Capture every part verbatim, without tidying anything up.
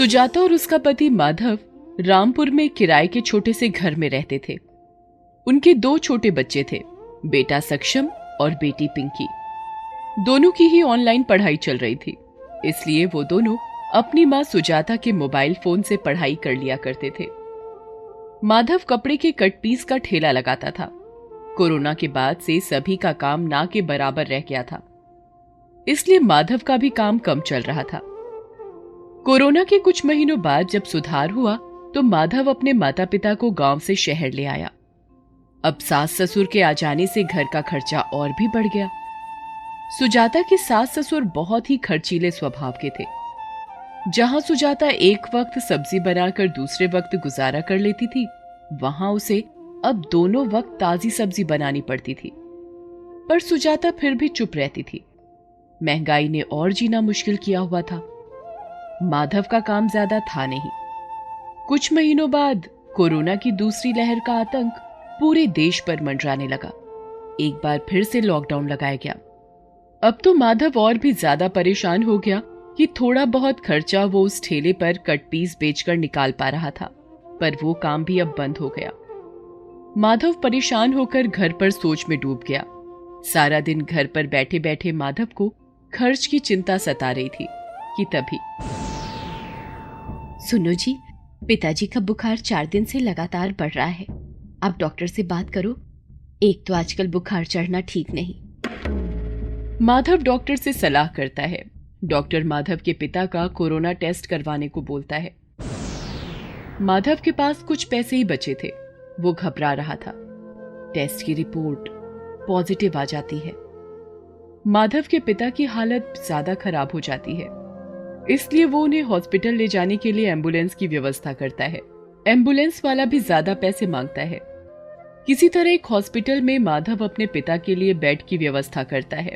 सुजाता और उसका पति माधव रामपुर में किराए के छोटे से घर में रहते थे। उनके दो छोटे बच्चे थे, बेटा सक्षम और बेटी पिंकी। दोनों की ही ऑनलाइन पढ़ाई चल रही थी, इसलिए वो दोनों अपनी माँ सुजाता के मोबाइल फोन से पढ़ाई कर लिया करते थे। माधव कपड़े के कट पीस का ठेला लगाता था। कोरोना के बाद से सभी का काम ना के बराबर रह गया था, इसलिए माधव का भी काम कम चल रहा था। कोरोना के कुछ महीनों बाद जब सुधार हुआ तो माधव अपने माता पिता को गांव से शहर ले आया। अब सास ससुर के आ जाने से घर का खर्चा और भी बढ़ गया। सुजाता के सास ससुर बहुत ही खर्चीले स्वभाव के थे। जहां सुजाता एक वक्त सब्जी बनाकर दूसरे वक्त गुजारा कर लेती थी, वहां उसे अब दोनों वक्त ताजी सब्जी बनानी पड़ती थी। पर सुजाता फिर भी चुप रहती थी। महंगाई ने और जीना मुश्किल किया हुआ था। माधव का काम ज्यादा था नहीं। कुछ महीनों बाद कोरोना की दूसरी लहर का आतंक पूरे देश पर मंडराने लगा। एक बार फिर से लॉकडाउन लगाया गया। अब तो माधव और भी ज्यादा परेशान हो गया कि थोड़ा बहुत खर्चा वो उस ठेले पर कट पीस बेचकर निकाल पा रहा था, पर वो काम भी अब बंद हो गया। माधव परेशान होकर घर पर सोच में डूब गया। सारा दिन घर पर बैठे बैठे माधव को खर्च की चिंता सता रही थी कि तभी, सुनो जी, पिताजी का बुखार चार दिन से लगातार बढ़ रहा है। आप डॉक्टर से बात करो। एक तो आजकल बुखार चढ़ना ठीक नहीं। माधव डॉक्टर से सलाह करता है। डॉक्टर माधव के पिता का कोरोना टेस्ट करवाने को बोलता है। माधव के पास कुछ पैसे ही बचे थे। वो घबरा रहा था। टेस्ट की रिपोर्ट पॉजिटिव आ जाती है। माधव के पिता की हालत ज्यादा खराब हो जाती है, इसलिए वो उन्हें हॉस्पिटल ले जाने के लिए एम्बुलेंस की व्यवस्था करता है। एम्बुलेंस वाला भी ज्यादा पैसे मांगता है। किसी तरह एक हॉस्पिटल में माधव अपने पिता के लिए बेड की व्यवस्था करता है।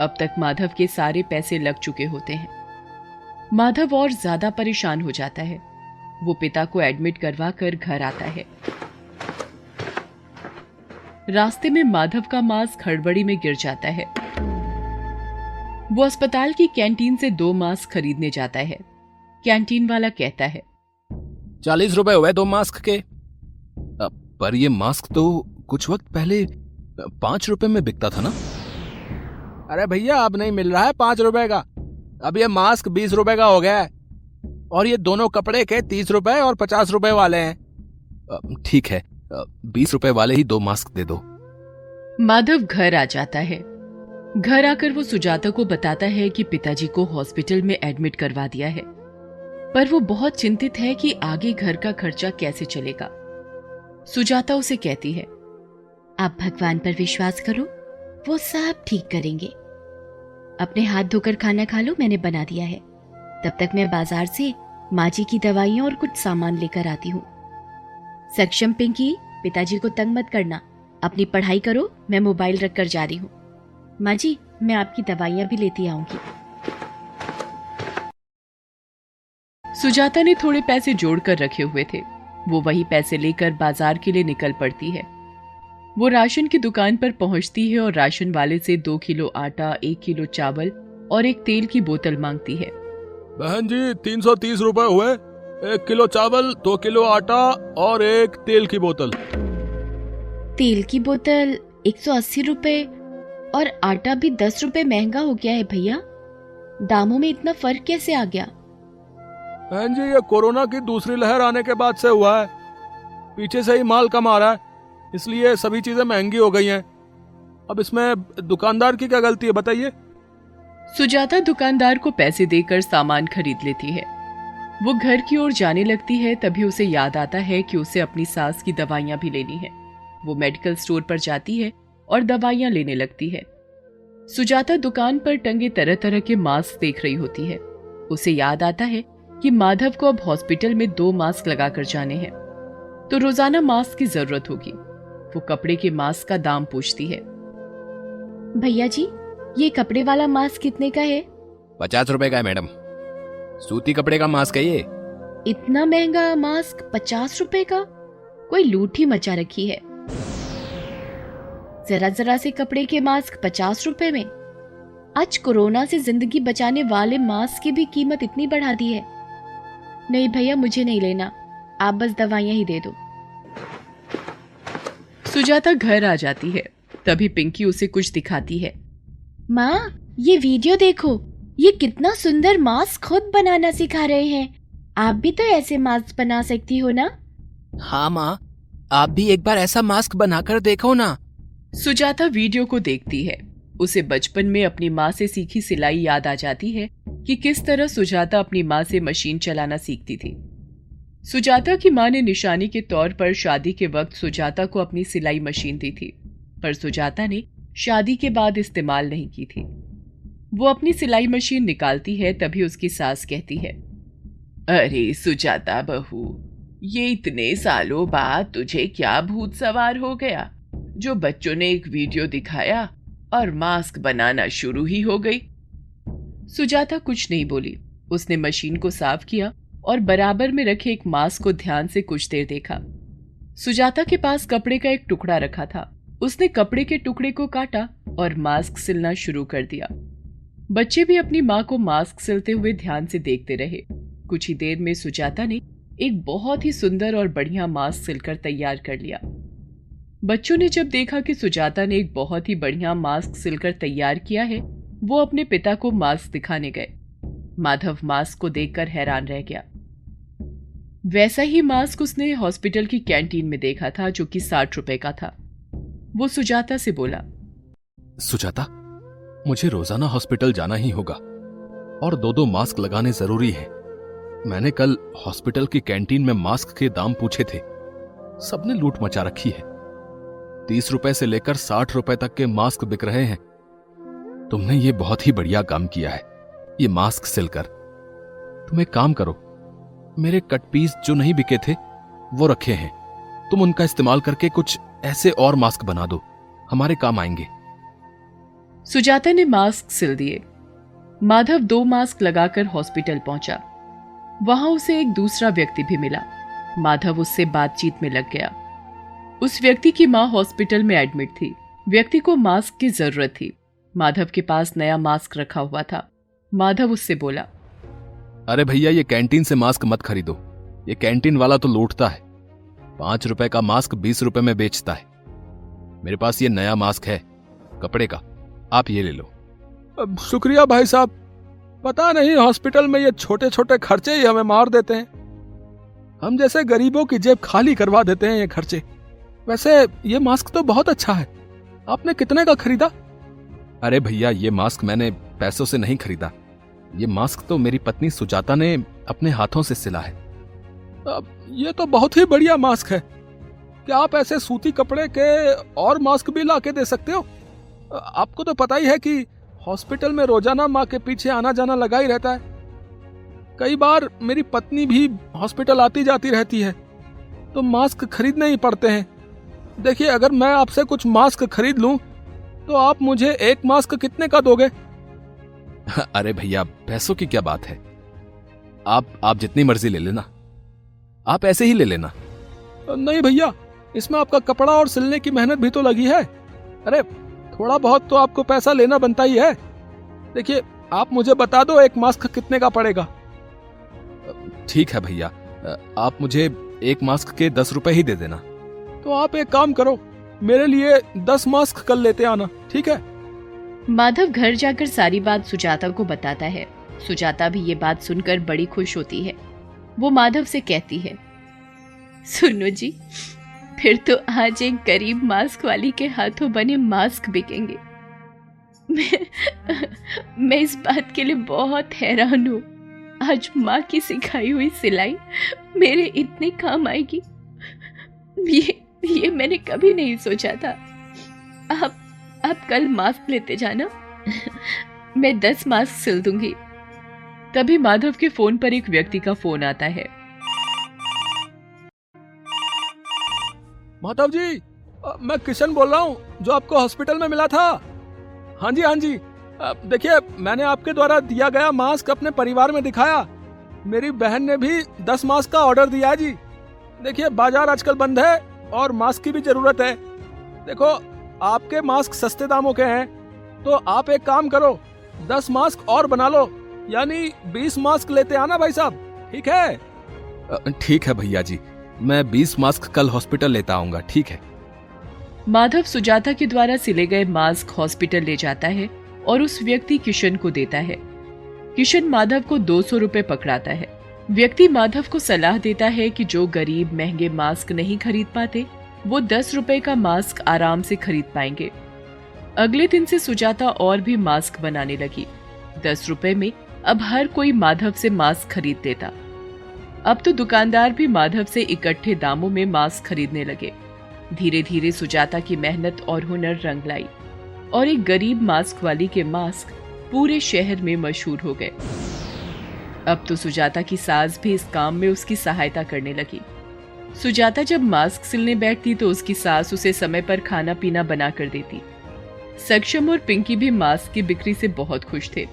अब तक माधव के सारे पैसे लग चुके होते हैं। माधव और ज्यादा परेशान हो जाता है। वो पिता को एडमिट करवा कर घर आता है। रास्ते में माधव का मास्क हड़बड़ी में गिर जाता है। वो अस्पताल की कैंटीन से दो मास्क खरीदने जाता है। कैंटीन वाला कहता है, चालीस रुपए हुए दो मास्क के, पर ये मास्क तो कुछ वक्त पहले पांच रुपए में बिकता था ना। अरे भैया, अब नहीं मिल रहा है पांच रुपए का। अब ये मास्क बीस रुपए का हो गया है, और ये दोनों कपड़े के तीस रुपए और पचास रुपए वाले हैं। ठीक है, बीस रुपए वाले ही दो मास्क दे दो। माधव घर आ जाता है। घर आकर वो सुजाता को बताता है कि पिताजी को हॉस्पिटल में एडमिट करवा दिया है, पर वो बहुत चिंतित है कि आगे घर का खर्चा कैसे चलेगा। सुजाता उसे कहती है, आप भगवान पर विश्वास करो, वो सब ठीक करेंगे। अपने हाथ धोकर खाना खा लो, मैंने बना दिया है। तब तक मैं बाजार से माँ जी की दवाइयाँ और कुछ सामान लेकर आती हूँ। सक्षम, पिंकी, पिताजी को तंग मत करना। अपनी पढ़ाई करो, मैं मोबाइल रख कर जा रही हूँ। माँ जी, मैं आपकी दवाइयाँ भी लेती आऊंगी। सुजाता ने थोड़े पैसे जोड़ कर रखे हुए थे। वो वही पैसे लेकर बाजार के लिए निकल पड़ती है। वो राशन की दुकान पर पहुंचती है और राशन वाले से दो किलो आटा, एक किलो चावल और एक तेल की बोतल मांगती है। बहन जी, तीन सौ तीस रुपए हुए, एक किलो चावल, दो किलो आटा और एक तेल की बोतल। तेल की बोतल एक सौ अस्सी रुपए और आटा भी दस रुपए महंगा हो गया है भैया। दामों में इतना फर्क कैसे आ गया? बहन जी, ये कोरोना की दूसरी लहर आने के बाद से हुआ है। पीछे से ही माल कम आ रहा है, इसलिए सभी चीजें महंगी हो गई हैं। अब इसमें दुकानदार की क्या गलती है, बताइए? सुजाता दुकानदार को पैसे देकर सामान खरीद लेती है। वो घर की ओर जाने लगती है, तभी उसे याद आता है कि उसे अपनी सास की दवाइयाँ भी लेनी है। वो मेडिकल स्टोर पर जाती है और दवाइयाँ लेने लगती है। सुजाता दुकान पर टंगे तरह तरह के मास्क देख रही होती है। उसे याद आता है कि माधव को अब हॉस्पिटल में दो मास्क लगा कर जाने हैं, तो रोजाना मास्क की जरूरत होगी। वो कपड़े के मास्क का दाम पूछती है। भैया जी, ये कपड़े वाला मास्क कितने का है? पचास रुपए का है मैडम। सूती कपड़े का मास्क है ये। इतना महंगा मास्क पचास रुपए का? कोई लूट ही मचा रखी है। जरा जरा से कपड़े के मास्क पचास रुपए में। आज कोरोना से जिंदगी बचाने वाले मास्क की भी कीमत इतनी बढ़ा दी है। नहीं भैया, मुझे नहीं लेना, आप बस दवाइयाँ ही दे दो। सुजाता घर आ जाती है। तभी पिंकी उसे कुछ दिखाती है। माँ, ये वीडियो देखो, ये कितना सुंदर मास्क खुद बनाना सिखा रहे हैं। आप भी तो ऐसे मास्क बना सकती हो ना? हाँ माँ, आप भी एक बार ऐसा मास्क बनाकर देखो ना। सुजाता वीडियो को देखती है। उसे बचपन में अपनी माँ से सीखी सिलाई याद आ जाती है कि किस तरह सुजाता अपनी माँ से मशीन चलाना सीखती थी। सुजाता की माँ ने निशानी के तौर पर शादी के वक्त सुजाता को अपनी सिलाई मशीन दी थी, पर सुजाता ने शादी के बाद इस्तेमाल नहीं की थी। वो अपनी सिलाई मशीन निकालती है, तभी उसकी सास कहती है, अरे सुजाता बहू, ये इतने सालों बाद तुझे क्या भूत सवार हो गया जो बच्चों ने एक वीडियो दिखाया और मास्क बनाना शुरू ही हो गई। सुजाता कुछ नहीं बोली। उसने मशीन को साफ किया और बराबर में रखे एक मास्क को ध्यान से कुछ देर देखा। सुजाता के पास कपड़े का एक टुकड़ा रखा था। उसने कपड़े के टुकड़े को काटा और मास्क सिलना शुरू कर दिया। बच्चे भी अपनी माँ को मास्क सिलते हुए ध्यान से देखते रहे। कुछ ही देर में सुजाता ने एक बहुत ही सुंदर और बढ़िया मास्क सिलकर तैयार कर लिया। बच्चों ने जब देखा कि सुजाता ने एक बहुत ही बढ़िया मास्क सिलकर तैयार किया है, वो अपने पिता को मास्क दिखाने गए। माधव मास्क को देखकर हैरान रह गया। वैसा ही मास्क उसने हॉस्पिटल की कैंटीन में देखा था, जो कि साठ रुपए का था। वो सुजाता से बोला, सुजाता, मुझे रोजाना हॉस्पिटल जाना ही होगा और दो दो मास्क लगाने जरूरी है। मैंने कल हॉस्पिटल की कैंटीन में मास्क के दाम पूछे थे, सबने लूट मचा रखी है। तीस रुपए से लेकर साठ रुपए तक के मास्क बिक रहे हैं। तुमने ये बहुत ही बढ़िया काम किया है, ये मास्क सिलकर। तुम एक काम करो, मेरे कट पीस जो नहीं बिके थे वो रखे हैं, तुम उनका इस्तेमाल करके कुछ ऐसे और मास्क बना दो, हमारे काम आएंगे। सुजाता ने मास्क सिल दिए। माधव दो मास्क लगाकर हॉस्पिटल पहुंचा। वहां उसे एक दूसरा व्यक्ति भी मिला। माधव उससे बातचीत में लग गया। उस व्यक्ति की माँ हॉस्पिटल में एडमिट थी। व्यक्ति को मास्क की जरूरत थी। माधव के पास नया मास्क रखा हुआ था। माधव उससे बोला, अरे भैया, ये कैंटीन से मास्क मत खरीदो, ये कैंटीन वाला तो लूटता है। पांच रुपए का मास्क बीस रुपए में बेचता है। मेरे पास ये नया मास्क है, कपड़े का, आप ये ले लो। अब शुक्रिया भाई साहब, पता नहीं हॉस्पिटल में ये छोटे छोटे खर्चे ही हमें मार देते हैं। हम जैसे गरीबों की जेब खाली करवा देते हैं ये खर्चे। वैसे ये मास्क तो बहुत अच्छा है, आपने कितने का खरीदा? अरे भैया, ये मास्क मैंने पैसों से नहीं खरीदा, ये मास्क तो मेरी पत्नी सुजाता ने अपने हाथों से सिला है। अब ये तो बहुत ही बढ़िया मास्क है। क्या आप ऐसे सूती कपड़े के और मास्क भी ला के दे सकते हो? आपको तो पता ही है कि हॉस्पिटल में रोजाना माँ के पीछे आना जाना लगा ही रहता है। कई बार मेरी पत्नी भी हॉस्पिटल आती जाती रहती है, तो मास्क खरीदने ही पड़ते हैं। देखिए, अगर मैं आपसे कुछ मास्क खरीद लूं तो आप मुझे एक मास्क कितने का दोगे? अरे भैया, पैसों की क्या बात है, आप आप जितनी मर्जी ले लेना, आप ऐसे ही ले लेना। नहीं भैया, इसमें आपका कपड़ा और सिलने की मेहनत भी तो लगी है। अरे थोड़ा बहुत तो आपको पैसा लेना बनता ही है। देखिए, आप मुझे बता दो एक मास्क कितने का पड़ेगा। ठीक है भैया, आप मुझे एक मास्क के दस रुपए ही दे देना। तो आप एक काम करो, मेरे लिए दस मास्क कल लेते आना, ठीक है? माधव घर जाकर सारी बात सुजाता को बताता है। सुजाता भी ये बात सुनकर बड़ी खुश होती है। वो माधव से कहती है, सुनो जी, फिर तो आज एक गरीब मास्क वाली के हाथों बने मास्क बिकेंगे। मैं, मैं इस बात के लिए बहुत हैरान हूँ, आज माँ की सिखाई हुई सिलाई मेरे इतने काम आएगी, ये ये मैंने कभी नहीं सोचा था। आप आप कल मास्क लेते जाना, मैं दस मास्क सिल दूंगी। तभी माधव के फोन पर एक व्यक्ति का फोन आता है। माधव जी, मैं किशन बोल रहा हूँ, जो आपको हॉस्पिटल में मिला था। हाँ जी हाँ जी, देखिए, मैंने आपके द्वारा दिया गया मास्क अपने परिवार में दिखाया। मेरी बहन ने भी दस मास्क का ऑर्डर दिया जी। देखिए, बाजार आजकल बंद है और मास्क की भी जरूरत है। देखो, आपके मास्क सस्ते दामों के हैं, तो आप एक काम करो, दस मास्क और बना लो, यानी बीस मास्क लेते आना भाई साहब, ठीक है? ठीक है भैया जी, मैं बीस मास्क कल हॉस्पिटल लेता आऊंगा। ठीक है। माधव सुजाता के द्वारा सिले गए मास्क हॉस्पिटल ले जाता है और उस व्यक्ति किशन को देता है। किशन माधव को दो सौ रुपए पकड़ाता है। व्यक्ति माधव को सलाह देता है कि जो गरीब महंगे मास्क नहीं खरीद पाते वो दस रुपए का मास्क आराम से खरीद पाएंगे। अगले दिन से सुजाता और भी मास्क बनाने लगी। दस रुपए में अब हर कोई माधव से मास्क खरीद लेता। अब तो दुकानदार भी माधव से इकट्ठे दामों में मास्क खरीदने लगे। धीरे धीरे सुजाता की मेहनत और हुनर रंग लाई और एक गरीब मास्क वाली के मास्क पूरे शहर में मशहूर हो गए। अब तो सुजाता की सास भी इस काम में उसकी सहायता करने लगी। सुजाता जब मास्क सिलने बैठती तो उसकी सास उसे समय पर खाना पीना बना कर देती। सक्षम और पिंकी भी मास्क की बिक्री से बहुत खुश थे।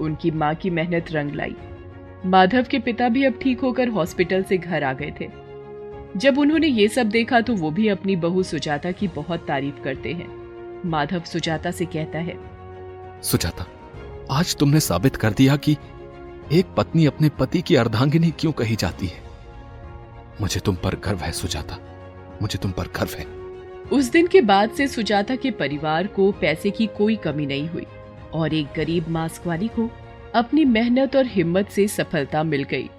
उनकी माँ की मेहनत रंग लाई। माधव के पिता भी अब ठीक होकर हॉस्पिटल से घर आ गए थे। जब उन्होंने ये सब देखा तो वो भी अपनी बहू सुजाता की बहुत तारीफ करते हैं। माधव सुजाता से कहता है, सुजाता, आज तुमने साबित कर दिया कि एक पत्नी अपने पति की अर्धांगिनी क्यों कही जाती है। मुझे तुम पर गर्व है सुजाता, मुझे तुम पर गर्व है। उस दिन के बाद से सुजाता के परिवार को पैसे की कोई कमी नहीं हुई और एक गरीब मास्क वाली को अपनी मेहनत और हिम्मत से सफलता मिल गई।